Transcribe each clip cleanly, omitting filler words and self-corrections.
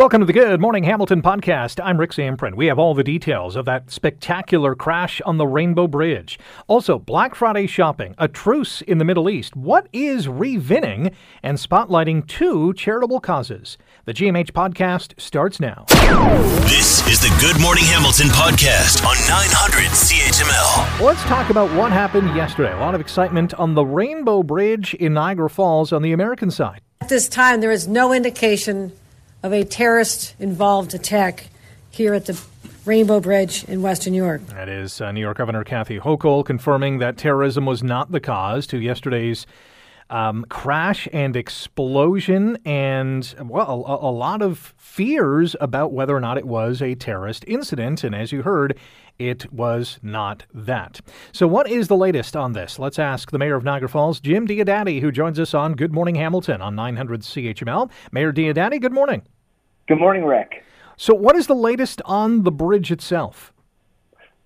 Welcome to the Good Morning Hamilton podcast. I'm Rick Samprin. We have all the details of that spectacular crash on the Rainbow Bridge. Also, Black Friday shopping, a truce in the Middle East, what is re-VINing, and spotlighting two charitable causes. The GMH podcast starts now. This is the Good Morning Hamilton podcast on 900 CHML. Let's talk about what happened yesterday. A lot of excitement on the Rainbow Bridge in Niagara Falls on the American side. At this time, there is no indication of a terrorist-involved attack here at the Rainbow Bridge in Western New York. That is New York Governor Kathy Hochul confirming that terrorism was not the cause to yesterday's crash and explosion, and well, a lot of fears about whether or not it was a terrorist incident. And as you heard, it was not that. So what is the latest on this? Let's ask the mayor of Niagara Falls, Jim Diodati, who joins us on Good Morning Hamilton on 900 CHML. Mayor Diodati, good morning. Good morning, Rick. So what is the latest on the bridge itself?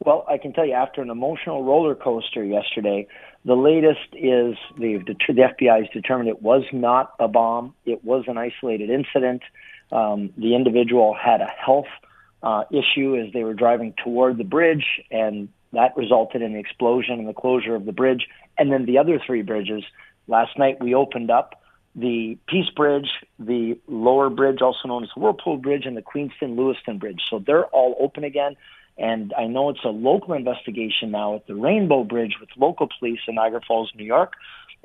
Well, I can tell you after an emotional roller coaster yesterday, the latest is the FBI has determined it was not a bomb. It was an isolated incident. The individual had a health issue as they were driving toward the bridge, and that resulted in the explosion and the closure of the bridge. And then the other three bridges. Last night we opened up the Peace Bridge, the lower bridge, also known as Whirlpool Bridge, and the Queenston-Lewiston Bridge. So they're all open again. And I know it's a local investigation now at the Rainbow Bridge with local police in Niagara Falls, New York.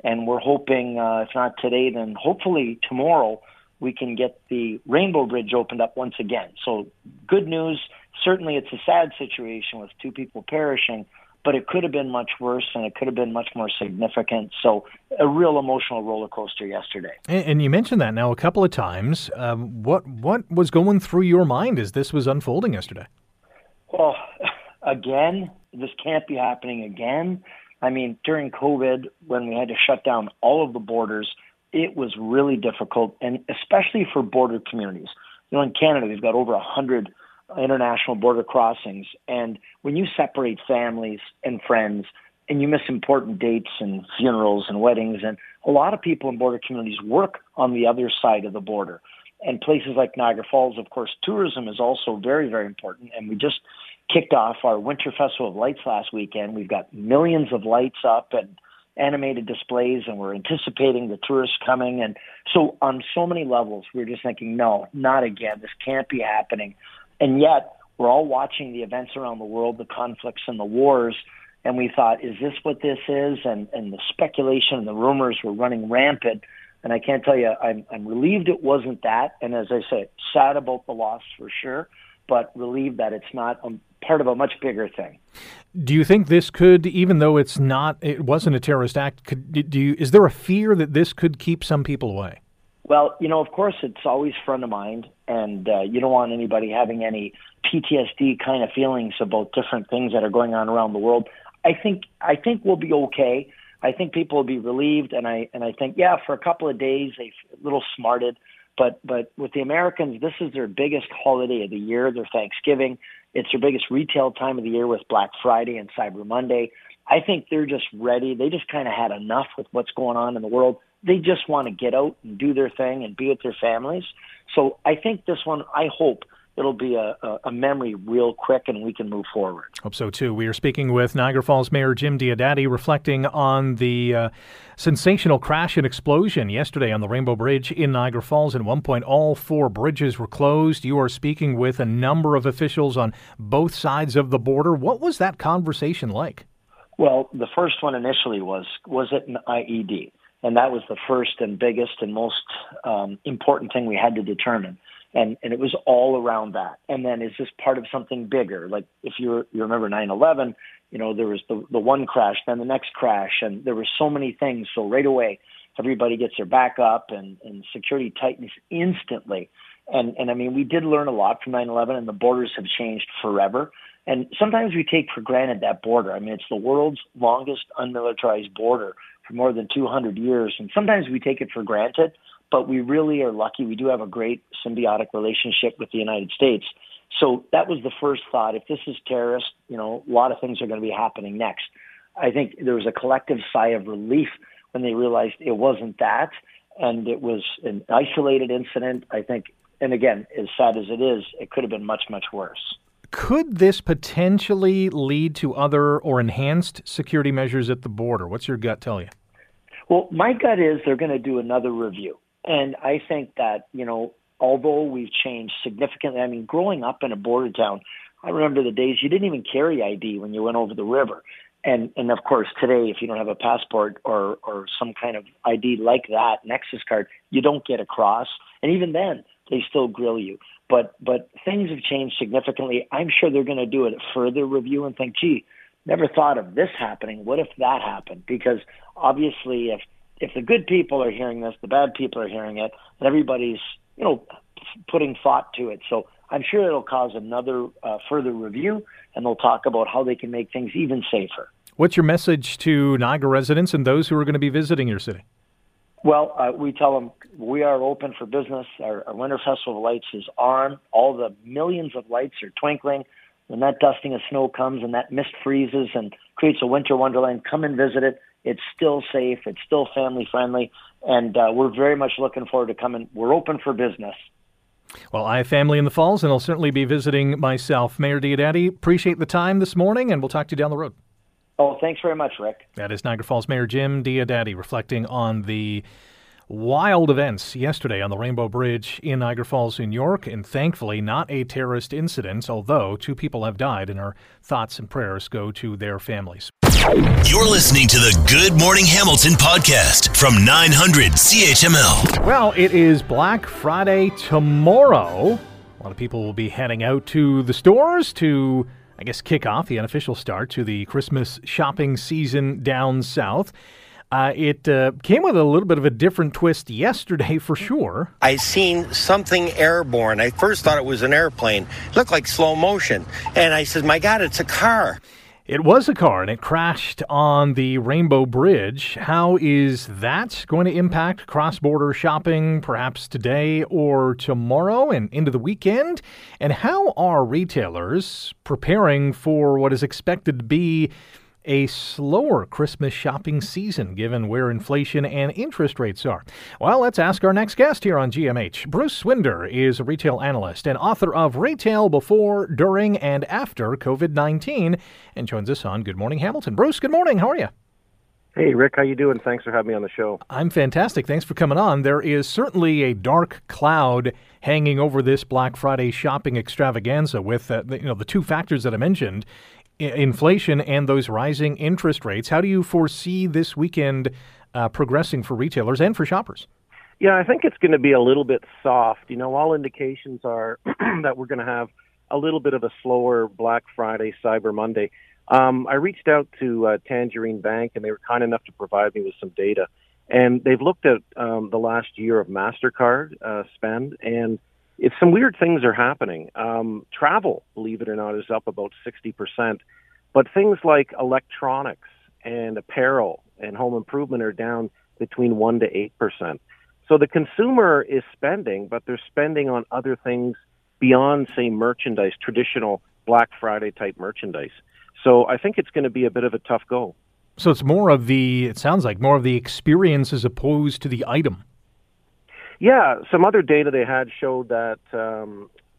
And we're hoping, if not today, then hopefully tomorrow, we can get the Rainbow Bridge opened up once again. So good news. Certainly it's a sad situation with two people perishing, but it could have been much worse and it could have been much more significant. So a real emotional roller coaster yesterday. And you mentioned that now a couple of times. What was going through your mind as this was unfolding yesterday? Well, again, this can't be happening again. I mean, during COVID, when we had to shut down all of the borders, it was really difficult, and especially for border communities. You know, in Canada, we've got over 100 international border crossings, and when you separate families and friends, and you miss important dates and funerals and weddings, and a lot of people in border communities work on the other side of the border. And places like Niagara Falls, of course, tourism is also very, very important, and we just kicked off our Winter Festival of Lights last weekend. We've got millions of lights up and animated displays, and we're anticipating the tourists coming. And so on so many levels, we're just thinking, no, not again. This can't be happening. And yet we're all watching the events around the world, the conflicts and the wars. And we thought, is this what this is? And the speculation and the rumors were running rampant. And I can't tell you, I'm relieved it wasn't that. And as I say, sad about the loss for sure, but relieved that it's not part of a much bigger thing. Do you think this could, even though it wasn't a terrorist act, is there a fear that this could keep some people away? Well, you know, of course, it's always front of mind, and you don't want anybody having any PTSD kind of feelings about different things that are going on around the world. I think we'll be okay. I think people will be relieved, and I think, yeah, for a couple of days, they're a little smarted. But with the Americans, this is their biggest holiday of the year, their Thanksgiving. It's their biggest retail time of the year with Black Friday and Cyber Monday. I think they're just ready. They just kind of had enough with what's going on in the world. They just want to get out and do their thing and be with their families. So I think this one, I hope, it'll be a memory real quick and we can move forward. Hope so, too. We are speaking with Niagara Falls Mayor Jim Diodati, reflecting on the sensational crash and explosion yesterday on the Rainbow Bridge in Niagara Falls. At one point, all four bridges were closed. You are speaking with a number of officials on both sides of the border. What was that conversation like? Well, the first one initially was it an IED? And that was the first and biggest and most important thing we had to determine. And it was all around that. And then is this part of something bigger? Like if you remember 9/11, you know, there was the one crash, then the next crash, and there were so many things. So right away, everybody gets their back up and security tightens instantly. And I mean, we did learn a lot from 9/11, and the borders have changed forever. And sometimes we take for granted that border. I mean, it's the world's longest unmilitarized border for more than 200 years. And sometimes we take it for granted. But we really are lucky. We do have a great symbiotic relationship with the United States. So that was the first thought. If this is terrorist, you know, a lot of things are going to be happening next. I think there was a collective sigh of relief when they realized it wasn't that, and it was an isolated incident. I think And again, as sad as it is, it could have been much, much worse. Could this potentially lead to other or enhanced security measures at the border? What's your gut tell you? Well, my gut is they're going to do another review. And I think that, you know, although we've changed significantly, I mean, growing up in a border town, I remember the days you didn't even carry ID when you went over the river. And of course, today, if you don't have a passport or some kind of ID like that, Nexus card, you don't get across. And even then, they still grill you. But things have changed significantly. I'm sure they're going to do a further review and think, gee, never thought of this happening. What if that happened? Because obviously, if the good people are hearing this, the bad people are hearing it, and everybody's, you know, putting thought to it. So I'm sure it'll cause another further review, and they'll talk about how they can make things even safer. What's your message to Niagara residents and those who are going to be visiting your city? Well, we tell them we are open for business. Our Winter Festival of Lights is on. All the millions of lights are twinkling. When that dusting of snow comes and that mist freezes and creates a winter wonderland, come and visit it. It's still safe. It's still family-friendly. And we're very much looking forward to coming. We're open for business. Well, I have family in the Falls, and I'll certainly be visiting myself. Mayor Diodati, appreciate the time this morning, and we'll talk to you down the road. Oh, thanks very much, Rick. That is Niagara Falls Mayor Jim Diodati reflecting on the wild events yesterday on the Rainbow Bridge in Niagara Falls, New York, and thankfully not a terrorist incident, although two people have died, and our thoughts and prayers go to their families. You're listening to the Good Morning Hamilton podcast from 900 CHML. Well, it is Black Friday tomorrow. A lot of people will be heading out to the stores to, I guess, kick off the unofficial start to the Christmas shopping season down south. It came with a little bit of a different twist yesterday, for sure. I seen something airborne. I first thought it was an airplane. It looked like slow motion. And I said, my God, it's a car. It was a car, and it crashed on the Rainbow Bridge. How is that going to impact cross-border shopping, perhaps today or tomorrow and into the weekend? And how are retailers preparing for what is expected to be a slower Christmas shopping season, given where inflation and interest rates are? Well, let's ask our next guest here on GMH. Bruce Winder is a retail analyst and author of Retail Before, During, and After COVID-19, and joins us on Good Morning Hamilton. Bruce, good morning. How are you? Hey, Rick. How you doing? Thanks for having me on the show. I'm fantastic. Thanks for coming on. There is certainly a dark cloud hanging over this Black Friday shopping extravaganza with the two factors that I mentioned, inflation and those rising interest rates. How do you foresee this weekend progressing for retailers and for shoppers? Yeah, I think it's going to be a little bit soft. You know, all indications are that we're going to have a little bit of a slower Black Friday, Cyber Monday. I reached out to Tangerine Bank, and they were kind enough to provide me with some data. And they've looked at the last year of MasterCard spend, and it's some weird things are happening. Travel, believe it or not, is up about 60%. But things like electronics and apparel and home improvement are down between 1% to 8%. So the consumer is spending, but they're spending on other things beyond, say, merchandise, traditional Black Friday-type merchandise. So I think it's going to be a bit of a tough go. So it's more of the, it sounds like, more of the experience as opposed to the item. Yeah, some other data they had showed that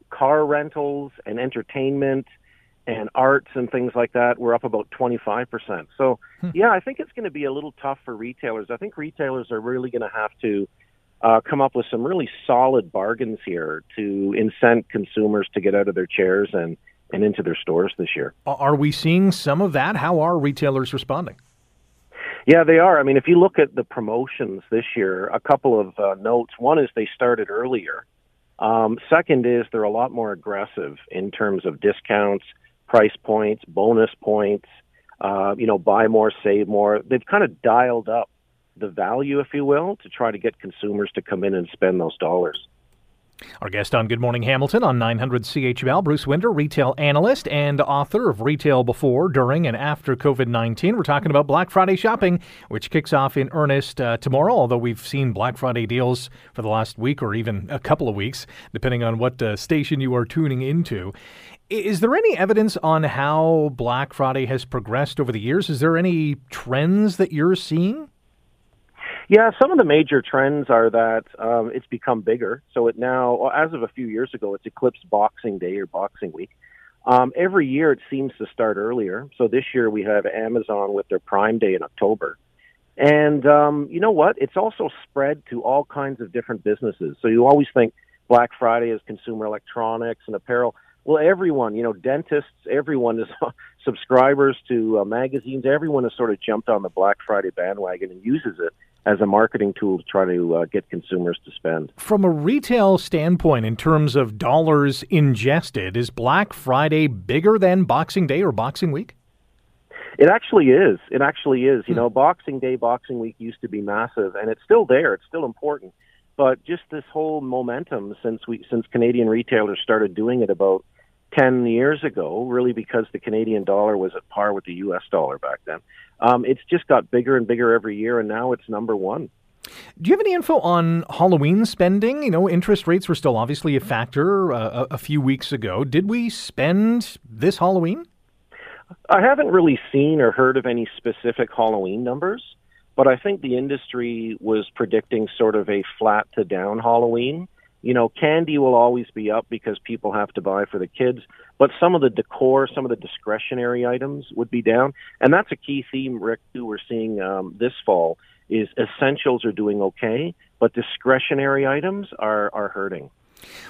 car rentals and entertainment and arts and things like that were up about 25%. So, yeah, I think it's going to be a little tough for retailers. I think retailers are really going to have to come up with some really solid bargains here to incent consumers to get out of their chairs and into their stores this year. Are we seeing some of that? How are retailers responding? Yeah, they are. I mean, if you look at the promotions this year, a couple of notes. One is they started earlier. Second is they're a lot more aggressive in terms of discounts, price points, bonus points, buy more, save more. They've kind of dialed up the value, if you will, to try to get consumers to come in and spend those dollars. Our guest on Good Morning Hamilton on 900 CHML, Bruce Winder, retail analyst and author of Retail Before, During, and After COVID-19. We're talking about Black Friday shopping, which kicks off in earnest tomorrow, although we've seen Black Friday deals for the last week or even a couple of weeks, depending on what station you are tuning into. Is there any evidence on how Black Friday has progressed over the years? Is there any trends that you're seeing? Yeah, some of the major trends are that it's become bigger. So it now, as of a few years ago, it's eclipsed Boxing Day or Boxing Week. Every year it seems to start earlier. So this year we have Amazon with their Prime Day in October. And you know what? It's also spread to all kinds of different businesses. So you always think Black Friday is consumer electronics and apparel. Well, everyone, you know, dentists, everyone is subscribers to magazines. Everyone has sort of jumped on the Black Friday bandwagon and uses it as a marketing tool to try to get consumers to spend. From a retail standpoint, in terms of dollars ingested, is Black Friday bigger than Boxing Day or Boxing Week? It actually is. It actually is. You know, Boxing Day, Boxing Week used to be massive, and it's still there. It's still important. But just this whole momentum since Canadian retailers started doing it about 10 years ago, really because the Canadian dollar was at par with the U.S. dollar back then, it's just got bigger and bigger every year, and now it's number one. Do you have any info on Halloween spending? You know, interest rates were still obviously a factor a few weeks ago. Did we spend this Halloween? I haven't really seen or heard of any specific Halloween numbers, but I think the industry was predicting sort of a flat to down Halloween. You know, candy will always be up because people have to buy for the kids, but some of the decor, some of the discretionary items would be down. And that's a key theme, Rick, too, we're seeing this fall is essentials are doing okay, but discretionary items are hurting.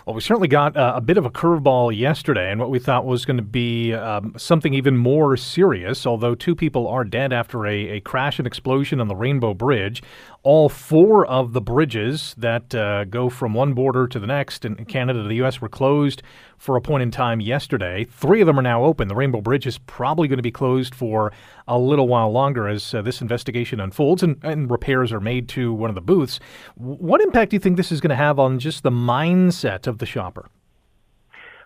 Well, we certainly got a bit of a curveball yesterday and what we thought was going to be something even more serious, although two people are dead after a crash and explosion on the Rainbow Bridge. All four of the bridges that go from one border to the next in Canada to the U.S. were closed for a point in time yesterday. Three of them are now open. The Rainbow Bridge is probably going to be closed for a little while longer as this investigation unfolds and repairs are made to one of the booths. What impact do you think this is going to have on just the mindset of the shopper?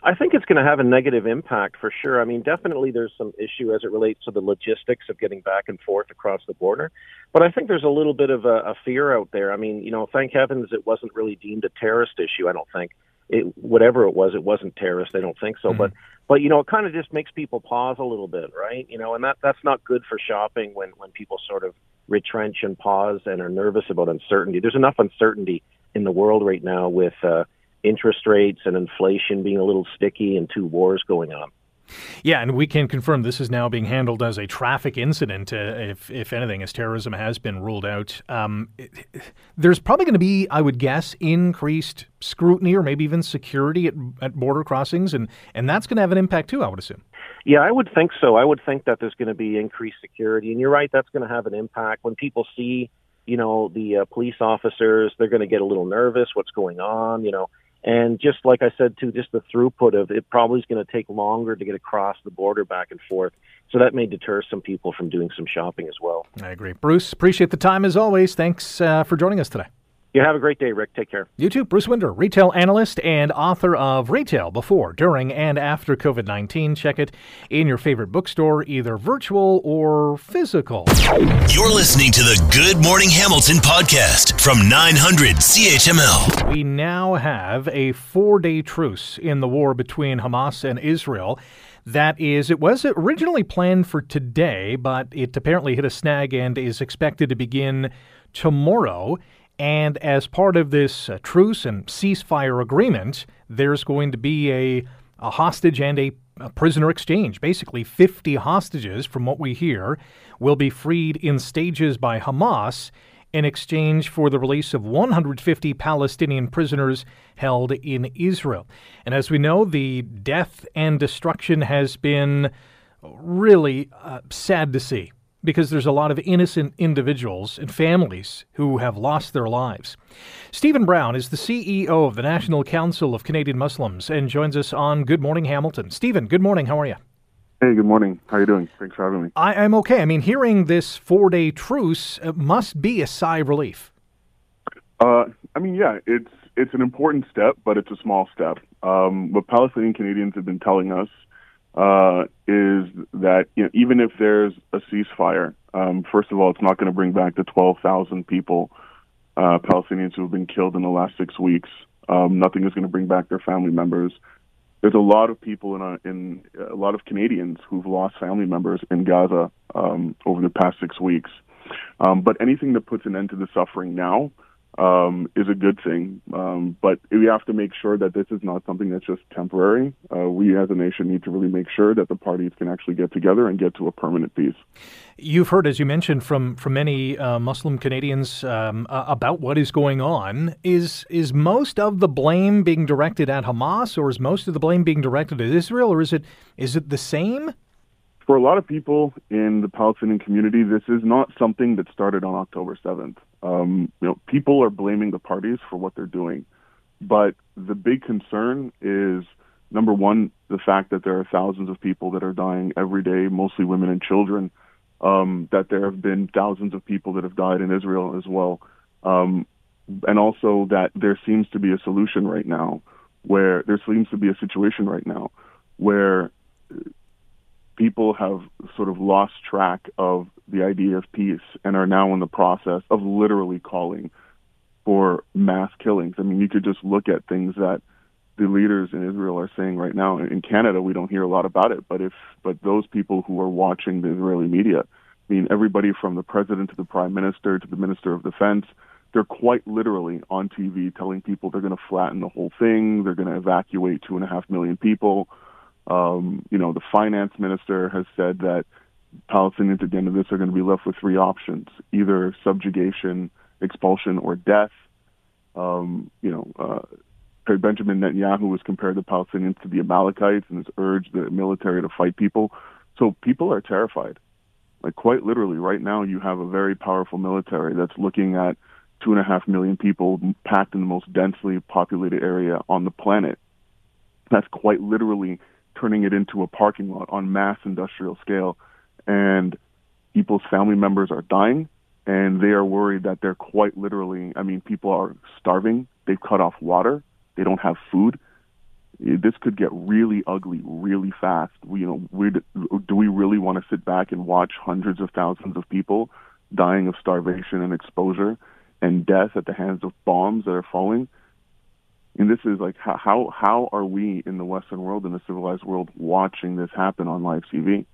I think it's going to have a negative impact for sure. I mean, definitely there's some issue as it relates to the logistics of getting back and forth across the border. But I think there's a little bit of a fear out there. I mean, you know, thank heavens it wasn't really deemed a terrorist issue, I don't think. Whatever it wasn't terrorist, I don't think so. Mm-hmm. But you know, it kind of just makes people pause a little bit, right? You know, and that's not good for shopping when people sort of retrench and pause and are nervous about uncertainty. There's enough uncertainty in the world right now with interest rates and inflation being a little sticky and two wars going on. Yeah, and we can confirm this is now being handled as a traffic incident, if anything, as terrorism has been ruled out. There's probably going to be, I would guess, increased scrutiny or maybe even security at border crossings, and that's going to have an impact too, I would assume. Yeah, I would think so. I would think that there's going to be increased security, and you're right, that's going to have an impact. When people see, you know, the police officers, they're going to get a little nervous, what's going on, you know. And just like I said, too, just the throughput of it probably is going to take longer to get across the border back and forth. So that may deter some people from doing some shopping as well. I agree. Bruce, appreciate the time as always. Thanks for joining us today. You have a great day, Rick. Take care. You too. Bruce Winder, retail analyst and author of Retail Before, During, and After COVID-19. Check it in your favorite bookstore, either virtual or physical. You're listening to the Good Morning Hamilton podcast from 900 CHML. We now have a 4-day truce in the war between Hamas and Israel. That is, it was originally planned for today, but it apparently hit a snag and is expected to begin tomorrow. And as part of this truce and ceasefire agreement, there's going to be a hostage and a prisoner exchange. Basically, 50 hostages, from what we hear, will be freed in stages by Hamas in exchange for the release of 150 Palestinian prisoners held in Israel. And as we know, the death and destruction has been really sad to see, because there's a lot of innocent individuals and families who have lost their lives. Stephen Brown is the CEO of the National Council of Canadian Muslims and joins us on Good Morning Hamilton. Stephen, good morning. How are you? Hey, good morning. How are you doing? Thanks for having me. I'm okay. I mean, hearing this 4-day truce must be a sigh of relief. Yeah, it's an important step, but it's a small step. What Palestinian Canadians have been telling us is that, you know, even if there's a ceasefire, first of all, it's not going to bring back the 12,000 people, Palestinians who have been killed in the last 6 weeks. Nothing is going to bring back their family members. There's a lot of people in a lot of Canadians who've lost family members in Gaza over the past 6 weeks. But anything that puts an end to the suffering now is a good thing. But we have to make sure that this is not something that's just temporary. We as a nation need to really make sure that the parties can actually get together and get to a permanent peace. You've heard, as you mentioned, from many Muslim Canadians about what is going on. Is most of the blame being directed at Hamas, or is most of the blame being directed at Israel, or is it the same? For a lot of people in the Palestinian community, this is not something that started on October 7th. People are blaming the parties for what they're doing. But the big concern is, number one, the fact that there are thousands of people that are dying every day, mostly women and children, that there have been thousands of people that have died in Israel as well. And also that there seems to be a solution right now where there seems to be a situation right now where people have sort of lost track of the idea of peace and are now in the process of literally calling for mass killings. I mean, you could just look at things that the leaders in Israel are saying right now. In Canada, we don't hear a lot about it, but those people who are watching the Israeli media, I mean, everybody from the president to the prime minister to the minister of defense, they're quite literally on TV telling people they're going to flatten the whole thing, they're going to evacuate 2.5 million people. The finance minister has said that Palestinians at the end of this are going to be left with three options, either subjugation, expulsion, or death. Benjamin Netanyahu has compared the Palestinians to the Amalekites and has urged the military to fight people. So people are terrified. Like, quite literally, right now you have a very powerful military that's looking at 2.5 million people packed in the most densely populated area on the planet. That's quite literally turning it into a parking lot on mass industrial scale, and people's family members are dying, and they are worried that they're quite literally, I mean, people are starving, they've cut off water, they don't have food. This could get really ugly really fast. Do we really want to sit back and watch hundreds of thousands of people dying of starvation and exposure and death at the hands of bombs that are falling? And this is like, how are we in the Western world, in the civilized world, watching this happen on live TV?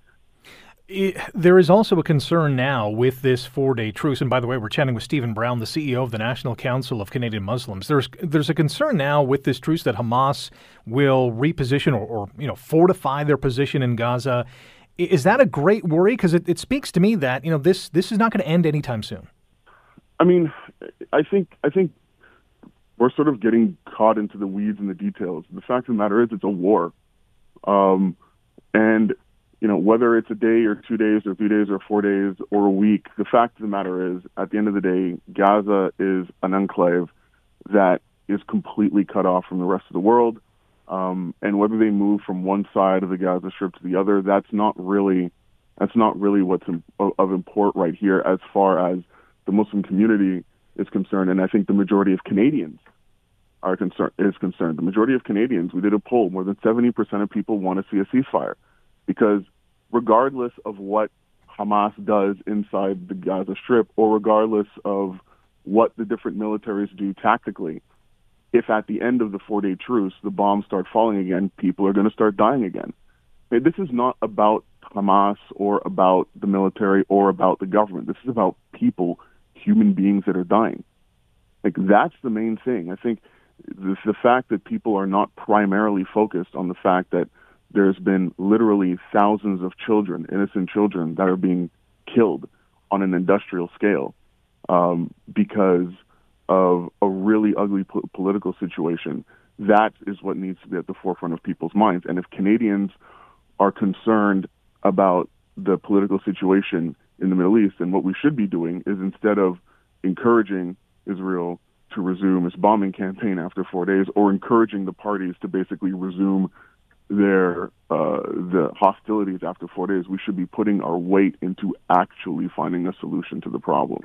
There is also a concern now with this four-day truce. And by the way, we're chatting with Stephen Brown, the CEO of the National Council of Canadian Muslims. There's a concern now with this truce that Hamas will reposition or fortify their position in Gaza. Is that a great worry? Because it speaks to me that this is not going to end anytime soon. I mean, I think. We're sort of getting caught into the weeds and the details. The fact of the matter is it's a war. Whether it's a day or 2 days or 3 days or 4 days or a week, the fact of the matter is at the end of the day, Gaza is an enclave that is completely cut off from the rest of the world. And whether they move from one side of the Gaza Strip to the other, that's not really what's of import right here as far as the Muslim community is concerned. And I think the majority of Canadians is concerned. The majority of Canadians, we did a poll, more than 70% of people want to see a ceasefire, because regardless of what Hamas does inside the Gaza Strip, or regardless of what the different militaries do tactically, if at the end of the four-day truce the bombs start falling again, people are going to start dying again. This is not about Hamas or about the military or about the government. This is about people, human beings that are dying. Like, that's the main thing. I think the fact that people are not primarily focused on the fact that there's been literally thousands of children, innocent children, that are being killed on an industrial scale because of a really ugly political situation. That is what needs to be at the forefront of people's minds. And if Canadians are concerned about the political situation in the Middle East, and what we should be doing is, instead of encouraging Israel to resume its bombing campaign after 4 days, or encouraging the parties to basically resume their the hostilities after 4 days, we should be putting our weight into actually finding a solution to the problem.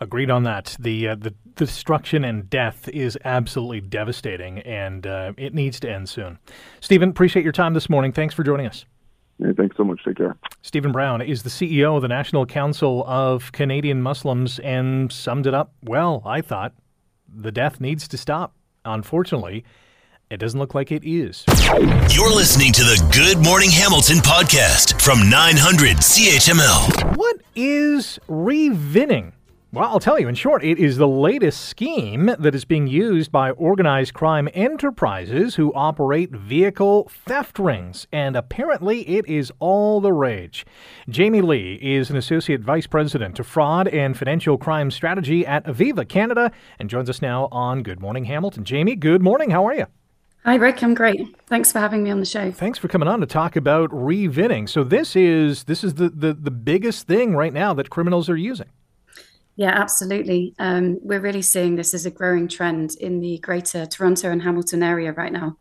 Agreed on that. The destruction and death is absolutely devastating, and it needs to end soon. Stephen, appreciate your time this morning. Thanks for joining us. Hey, thanks so much. Take care. Stephen Brown is the CEO of the National Council of Canadian Muslims, and summed it up well, I thought. The death needs to stop, unfortunately. It doesn't look like it is. You're listening to the Good Morning Hamilton podcast from 900 CHML. What is re-VINing? Well, I'll tell you, in short, it is the latest scheme that is being used by organized crime enterprises who operate vehicle theft rings, and apparently it is all the rage. Jamie Lee is an Associate Vice President of Fraud and Financial Crime Strategy at Aviva Canada and joins us now on Good Morning Hamilton. Jamie, good morning. How are you? Hi, Rick. I'm great. Thanks for having me on the show. Thanks for coming on to talk about re-VINing. So this is the biggest thing right now that criminals are using. Yeah, absolutely. We're really seeing this as a growing trend in the greater Toronto and Hamilton area right now.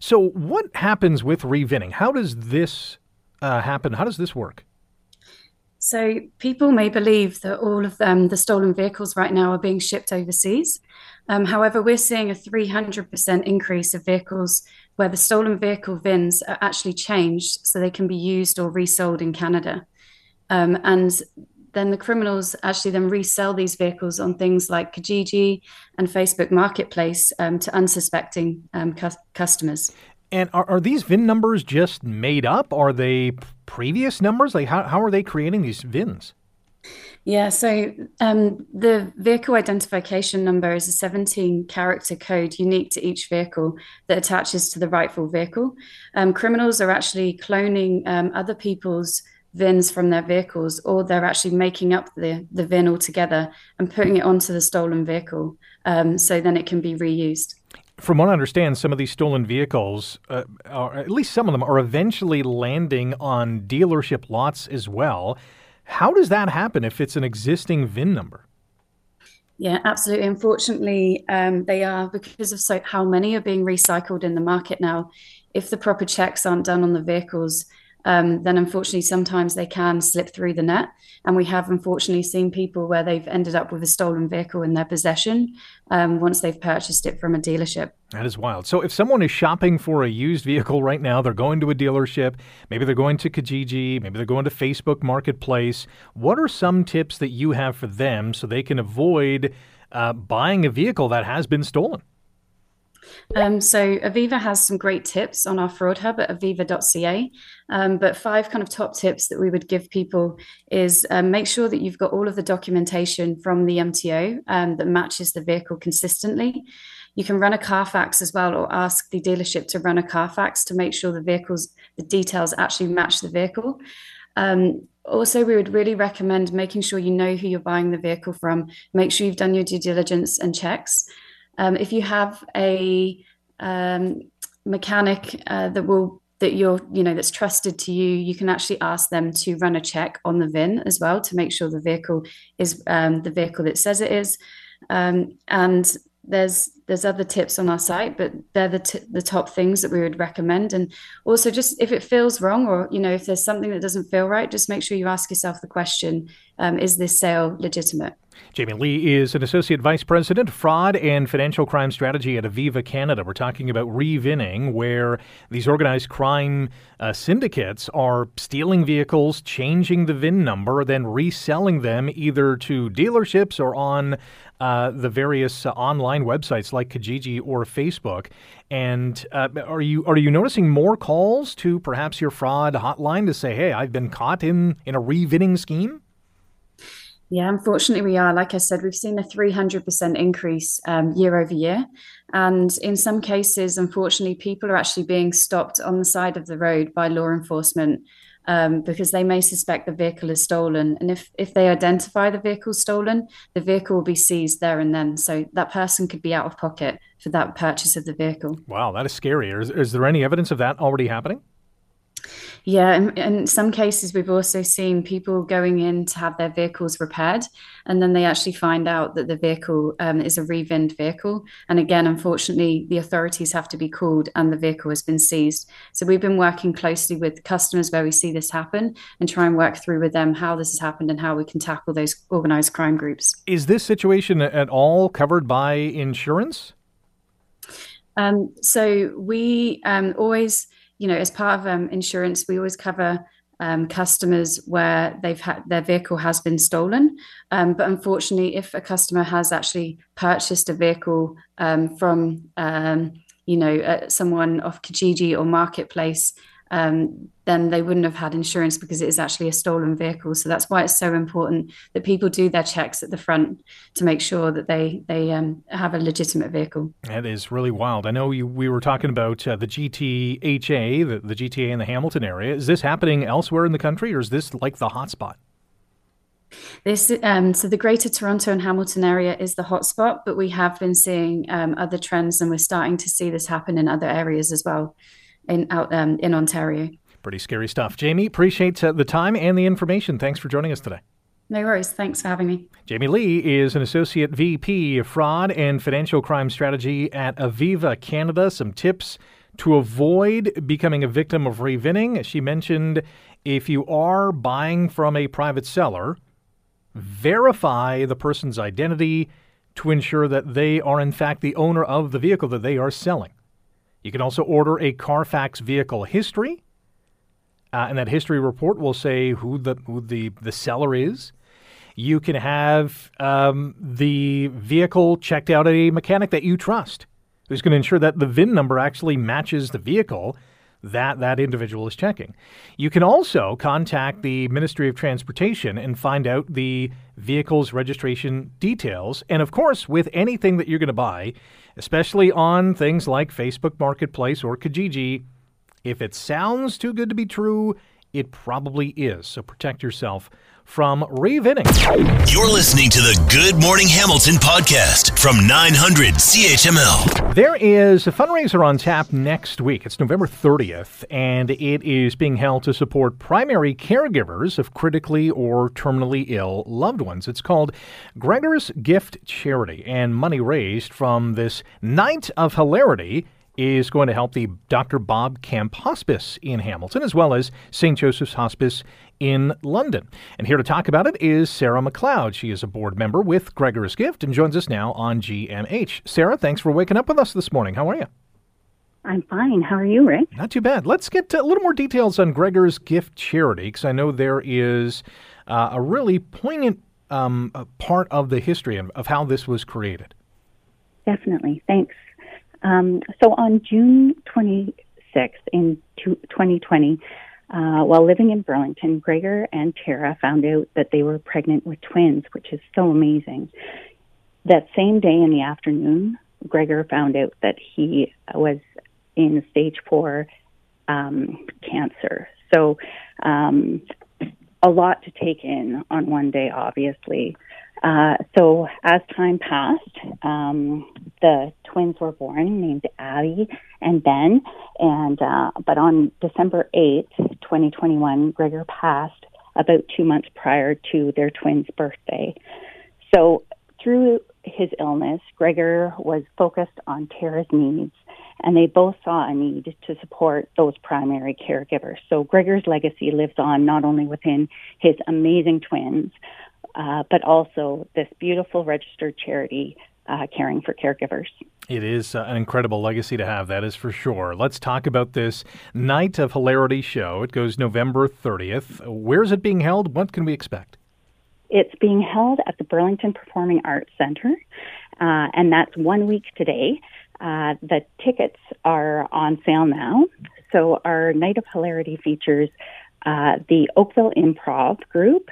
So what happens with re-VINing? How does this happen? How does this work? So people may believe that all of the stolen vehicles right now are being shipped overseas. However, we're seeing a 300% increase of vehicles where the stolen vehicle VINs are actually changed so they can be used or resold in Canada. And then the criminals actually then resell these vehicles on things like Kijiji and Facebook Marketplace to unsuspecting customers. And are these VIN numbers just made up? Are they previous numbers? Like how are they creating these VINs? Yeah, so the vehicle identification number is a 17-character code unique to each vehicle that attaches to the rightful vehicle. Criminals are actually cloning other people's VINs from their vehicles, or they're actually making up the VIN altogether and putting it onto the stolen vehicle so then it can be reused. From what I understand, some of these stolen vehicles, or at least some of them, are eventually landing on dealership lots as well. How does that happen if it's an existing VIN number? Yeah, absolutely. Unfortunately, they are, because of how many are being recycled in the market now. If the proper checks aren't done on the vehicles, then unfortunately sometimes they can slip through the net. And we have unfortunately seen people where they've ended up with a stolen vehicle in their possession once they've purchased it from a dealership. That is wild. So if someone is shopping for a used vehicle right now, they're going to a dealership, maybe they're going to Kijiji, maybe they're going to Facebook Marketplace. What are some tips that you have for them so they can avoid buying a vehicle that has been stolen? So Aviva has some great tips on our fraud hub at aviva.ca, but 5 kind of top tips that we would give people is make sure that you've got all of the documentation from the MTO that matches the vehicle consistently. You can run a Carfax as well, or ask the dealership to run a Carfax to make sure the details actually match the vehicle. Also, we would really recommend making sure you know who you're buying the vehicle from. Make sure you've done your due diligence and checks. If you have a mechanic that's trusted to you, you can actually ask them to run a check on the VIN as well to make sure the vehicle is the vehicle that says it is. And there's other tips on our site, but they're the top things that we would recommend. And also, just if it feels wrong, or if there's something that doesn't feel right, just make sure you ask yourself the question: is this sale legitimate? Jamie Lee is an Associate Vice President, Fraud and Financial Crime Strategy at Aviva Canada. We're talking about re-VINing, where these organized crime syndicates are stealing vehicles, changing the VIN number, then reselling them either to dealerships or on the various online websites like Kijiji or Facebook. And are you noticing more calls to perhaps your fraud hotline to say, hey, I've been caught in a re-VINing scheme? Yeah, unfortunately we are. Like I said, we've seen a 300% increase year over year. And in some cases, unfortunately, people are actually being stopped on the side of the road by law enforcement because they may suspect the vehicle is stolen. And if they identify the vehicle stolen, the vehicle will be seized there and then. So that person could be out of pocket for that purchase of the vehicle. Wow, that is scary. Is there any evidence of that already happening? Yeah, and in some cases, we've also seen people going in to have their vehicles repaired, and then they actually find out that the vehicle is a re-VINed vehicle. And again, unfortunately, the authorities have to be called and the vehicle has been seized. So we've been working closely with customers where we see this happen and try and work through with them how this has happened and how we can tackle those organised crime groups. Is this situation at all covered by insurance? So we always... as part of insurance, we always cover customers where they've had their vehicle has been stolen. But unfortunately, if a customer has actually purchased a vehicle from you know, someone off Kijiji or Marketplace, then they wouldn't have had insurance because it is actually a stolen vehicle. So that's why it's so important that people do their checks at the front to make sure that they have a legitimate vehicle. That is really wild. I know we were talking about the GTHA, the GTA in the Hamilton area. Is this happening elsewhere in the country, or is this like the hotspot? So the Greater Toronto and Hamilton area is the hotspot, but we have been seeing other trends, and we're starting to see this happen in other areas as well in Ontario. Pretty scary stuff. Jamie, appreciate the time and the information. Thanks for joining us today. No worries. Thanks for having me. Jamie Lee is an Associate VP of Fraud and Financial Crime Strategy at Aviva Canada. Some tips to avoid becoming a victim of re-VINing. As she mentioned, if you are buying from a private seller, verify the person's identity to ensure that they are, in fact, the owner of the vehicle that they are selling. You can also order a Carfax vehicle history, and that history report will say who the seller is. You can have the vehicle checked out at a mechanic that you trust, who's going to ensure that the VIN number actually matches the vehicle that individual is checking. You can also contact the Ministry of Transportation and find out the vehicle's registration details. And of course, with anything that you're going to buy, especially on things like Facebook Marketplace or Kijiji, if it sounds too good to be true, it probably is. So protect yourself from re-VINing. You're listening to the Good Morning Hamilton podcast from 900 CHML. There is a fundraiser on tap next week. It's November 30th, and it is being held to support primary caregivers of critically or terminally ill loved ones. It's called Gregor's Gift Charity, and money raised from this night of hilarity is going to help the Dr. Bob Kemp Hospice in Hamilton, as well as St. Joseph's Hospice in London. And here to talk about it is Sarah McLeod. She is a board member with Gregor's Gift and joins us now on GMH. Sarah, thanks for waking up with us this morning. How are you? I'm fine. How are you, Rick? Not too bad. Let's get a little more details on Gregor's Gift Charity, because I know there is a really poignant part of the history of how this was created. Definitely. Thanks. So on June 26th in 2020, while living in Burlington, Gregor and Tara found out that they were pregnant with twins, which is so amazing. That same day in the afternoon, Gregor found out that he was in stage 4 cancer. So a lot to take in on one day, obviously. So as time passed, the twins were born, named Abby and Ben. And but on December 8th, 2021, Gregor passed about 2 months prior to their twins' birthday. So through his illness, Gregor was focused on Tara's needs, and they both saw a need to support those primary caregivers. So Gregor's legacy lives on not only within his amazing twins, but also this beautiful registered charity caring for caregivers. It is an incredible legacy to have, that is for sure. Let's talk about this Night of Hilarity show. It goes November 30th. Where is it being held? What can we expect? It's being held at the Burlington Performing Arts Center, and that's 1 week today. The tickets are on sale now. So our Night of Hilarity features the Oakville Improv group,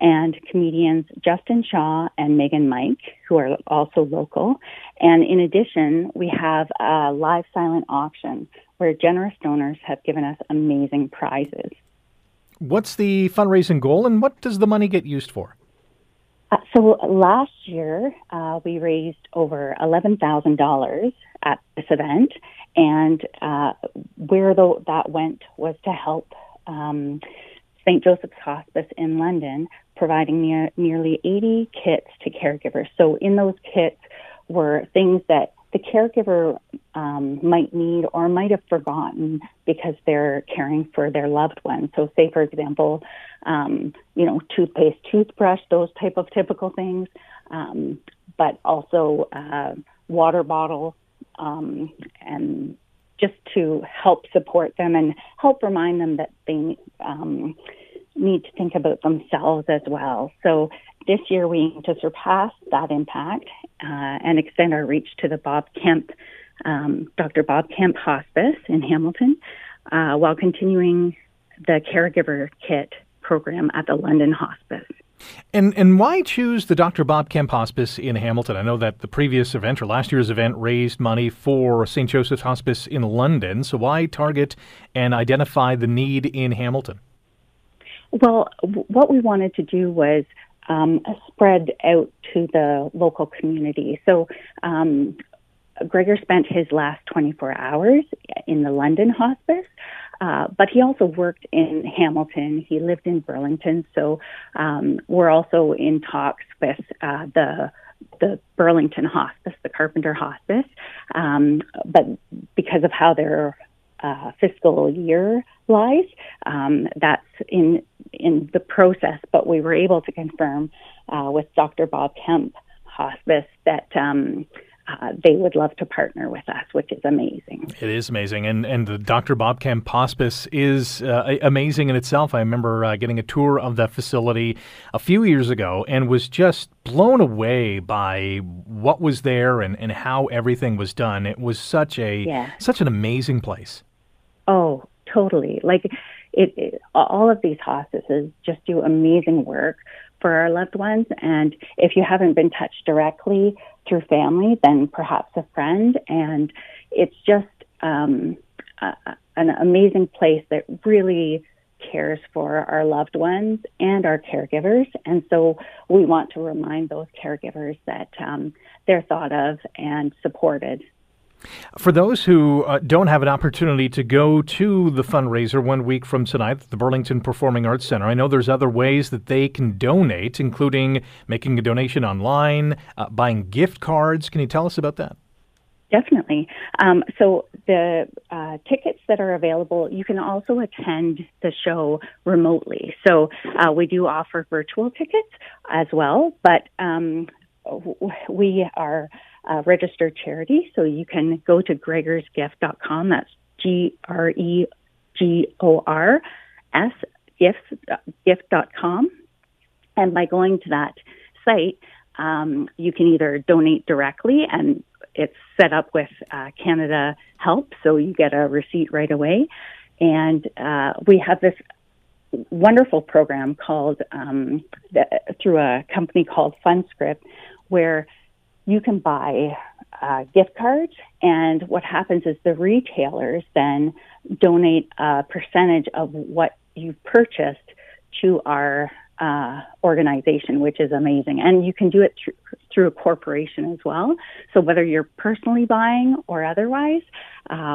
and comedians Justin Shaw and Megan Mike, who are also local. And in addition, we have a live silent auction where generous donors have given us amazing prizes. What's the fundraising goal, and what does the money get used for? So last year, we raised over $11,000 at this event, and where that went was to help St. Joseph's Hospice in London, providing nearly 80 kits to caregivers. So in those kits were things that the caregiver might need or might have forgotten because they're caring for their loved one. So say, for example, toothpaste, toothbrush, those type of typical things, but also water bottle and just to help support them and help remind them that they need to think about themselves as well. So this year we aim to surpass that impact and extend our reach to the Bob Kemp Dr. Bob Kemp Hospice in Hamilton, while continuing the caregiver kit program at the London Hospice. And why choose the Dr. Bob Kemp Hospice in Hamilton? I know that the previous event, or last year's event, raised money for St. Joseph's Hospice in London. So why target and identify the need in Hamilton? Well, what we wanted to do was spread out to the local community. So Gregor spent his last 24 hours in the London Hospice, but he also worked in Hamilton. He lived in Burlington, so we're also in talks with the Burlington Hospice, the Carpenter Hospice, but because of how their fiscal year lies, that's in the process. But we were able to confirm with Dr. Bob Kemp Hospice that they would love to partner with us, which is amazing. It is amazing. And the Dr. Bob Kemp Hospice is amazing in itself. I remember getting a tour of that facility a few years ago and was just blown away by what was there and how everything was done. It was such an amazing place. Oh, totally. Like it all of these hospices just do amazing work for our loved ones. And if you haven't been touched directly through family, then perhaps a friend. And it's just an amazing place that really cares for our loved ones and our caregivers. And so we want to remind those caregivers that they're thought of and supported. For those who don't have an opportunity to go to the fundraiser 1 week from tonight at the Burlington Performing Arts Center, I know there's other ways that they can donate, including making a donation online, buying gift cards. Can you tell us about that? Definitely. So the tickets that are available, you can also attend the show remotely. So we do offer virtual tickets as well, but we are a registered charity, so you can go to gregorsgift.com. That's Gregors gift.com. And by going to that site, you can either donate directly, and it's set up with Canada Help, so you get a receipt right away. And we have this wonderful program called, through a company called FundScript, where you can buy gift cards, and what happens is the retailers then donate a percentage of what you've purchased to our organization, which is amazing. And you can do it through a corporation as well. So whether you're personally buying or otherwise,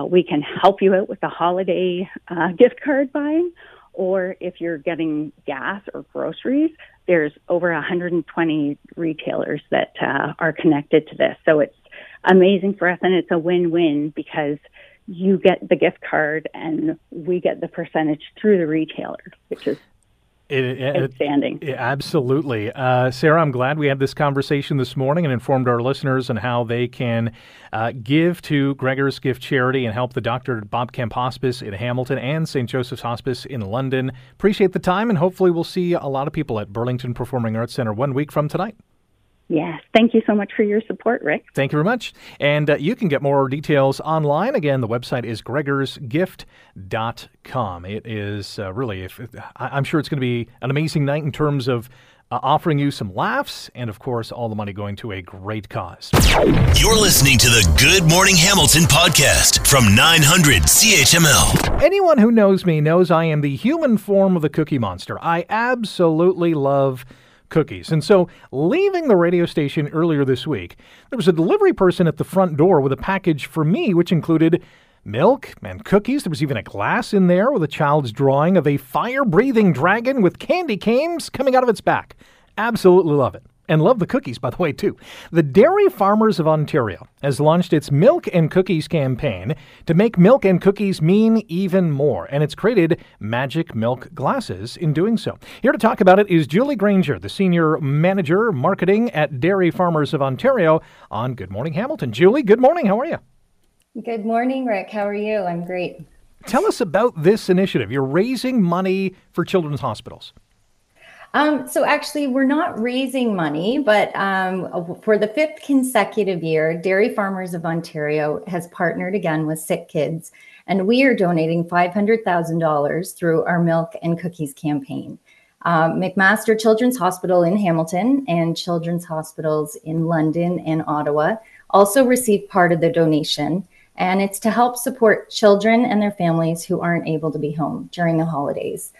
we can help you out with the holiday gift card buying. Or if you're getting gas or groceries, there's over 120 retailers that are connected to this. So it's amazing for us, and it's a win-win because you get the gift card and we get the percentage through the retailer, which is outstanding. Absolutely. Sarah, I'm glad we had this conversation this morning and informed our listeners on how they can give to Gregor's Gift Charity and help the Dr. Bob Kemp Hospice in Hamilton and St. Joseph's Hospice in London. Appreciate the time, and hopefully we'll see a lot of people at Burlington Performing Arts Center 1 week from tonight. Yes. Thank you so much for your support, Rick. Thank you very much. And you can get more details online. Again, the website is gregorsgift.com. It is really, I'm sure it's going to be an amazing night in terms of offering you some laughs and, of course, all the money going to a great cause. You're listening to the Good Morning Hamilton podcast from 900 CHML. Anyone who knows me knows I am the human form of the Cookie Monster. I absolutely love cookies. And so, leaving the radio station earlier this week, there was a delivery person at the front door with a package for me, which included milk and cookies. There was even a glass in there with a child's drawing of a fire-breathing dragon with candy canes coming out of its back. Absolutely love it. And love the cookies, by the way, too. The Dairy Farmers of Ontario has launched its Milk and Cookies campaign to make milk and cookies mean even more, and it's created magic milk glasses in doing so. Here to talk about it is Julie Granger, the Senior Manager, Marketing at Dairy Farmers of Ontario on Good Morning Hamilton. Julie, good morning. How are you? Good morning, Rick. How are you? I'm great. Tell us about this initiative. You're raising money for children's hospitals. So actually, we're not raising money, but for the fifth consecutive year, Dairy Farmers of Ontario has partnered again with Sick Kids, and we are donating $500,000 through our Milk and Cookies campaign. McMaster Children's Hospital in Hamilton and Children's Hospitals in London and Ottawa also received part of the donation, and it's to help support children and their families who aren't able to be home during the holidays.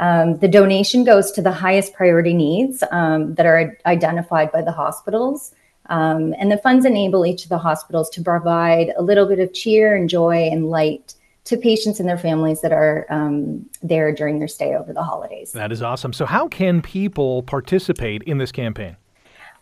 The donation goes to the highest priority needs that are identified by the hospitals, and the funds enable each of the hospitals to provide a little bit of cheer and joy and light to patients and their families that are there during their stay over the holidays. That is awesome. So how can people participate in this campaign?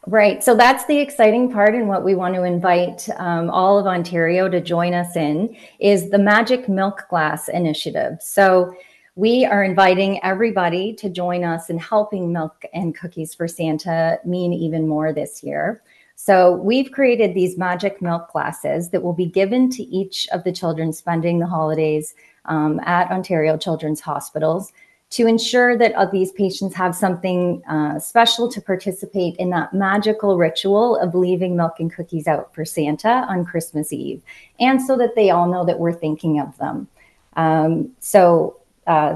Right. So that's the exciting part, and what we want to invite all of Ontario to join us in is the Magic Milk Glass Initiative. So we are inviting everybody to join us in helping Milk and Cookies for Santa mean even more this year. So we've created these magic milk glasses that will be given to each of the children spending the holidays at Ontario Children's Hospitals to ensure that these patients have something special to participate in that magical ritual of leaving milk and cookies out for Santa on Christmas Eve, and so that they all know that we're thinking of them.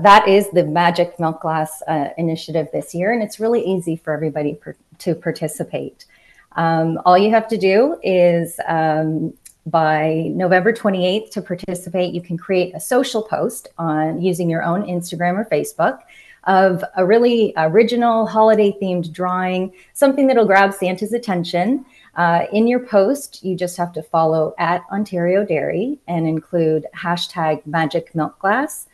That is the Magic Milk Glass initiative this year, and it's really easy for everybody to participate. All you have to do is by November 28th to participate, you can create a social post on using your own Instagram or Facebook of a really original holiday-themed drawing, something that'll grab Santa's attention. In your post, you just have to follow at Ontario Dairy and include hashtag Magic Milk Glass.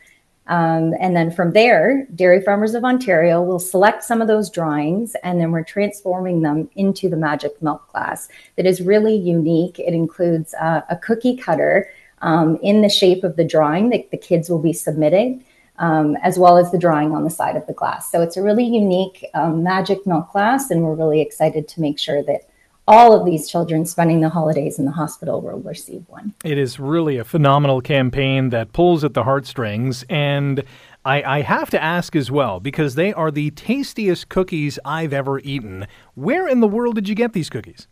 And then from there, Dairy Farmers of Ontario will select some of those drawings, and then we're transforming them into the magic milk glass that is really unique. It includes a cookie cutter in the shape of the drawing that the kids will be submitting, as well as the drawing on the side of the glass. So it's a really unique magic milk glass, and we're really excited to make sure that all of these children spending the holidays in the hospital will receive one. It is really a phenomenal campaign that pulls at the heartstrings. And I have to ask as well, because they are the tastiest cookies I've ever eaten. Where in the world did you get these cookies?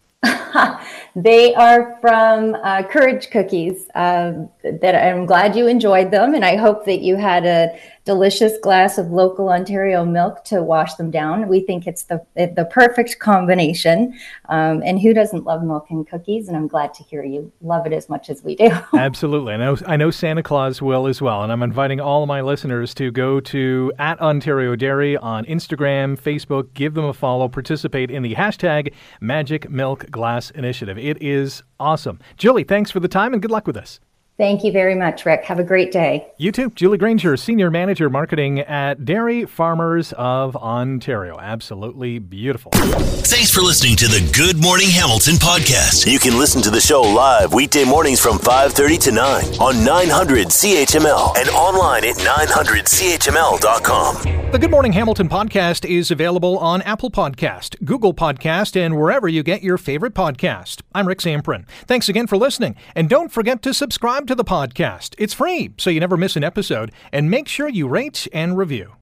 They are from Courage Cookies. That I'm glad you enjoyed them, and I hope that you had a delicious glass of local Ontario milk to wash them down. We think it's the perfect combination, and who doesn't love milk and cookies? And I'm glad to hear you love it as much as we do. Absolutely. I know Santa Claus will as well, and I'm inviting all of my listeners to go to at Ontario Dairy on Instagram, Facebook, give them a follow, participate in the hashtag Magic Milk Glass Initiative. It is awesome. Julie, thanks for the time and good luck with us. Thank you very much, Rick. Have a great day. You too. Julie Granger, Senior Manager Marketing at Dairy Farmers of Ontario. Absolutely beautiful. Thanks for listening to the Good Morning Hamilton podcast. You can listen to the show live weekday mornings from 5:30 to 9 on 900 CHML and online at 900CHML.com. The Good Morning Hamilton podcast is available on Apple Podcast, Google Podcast, and wherever you get your favorite podcast. I'm Rick Samprin. Thanks again for listening. And don't forget to subscribe to the podcast. It's free, so you never miss an episode, and make sure you rate and review.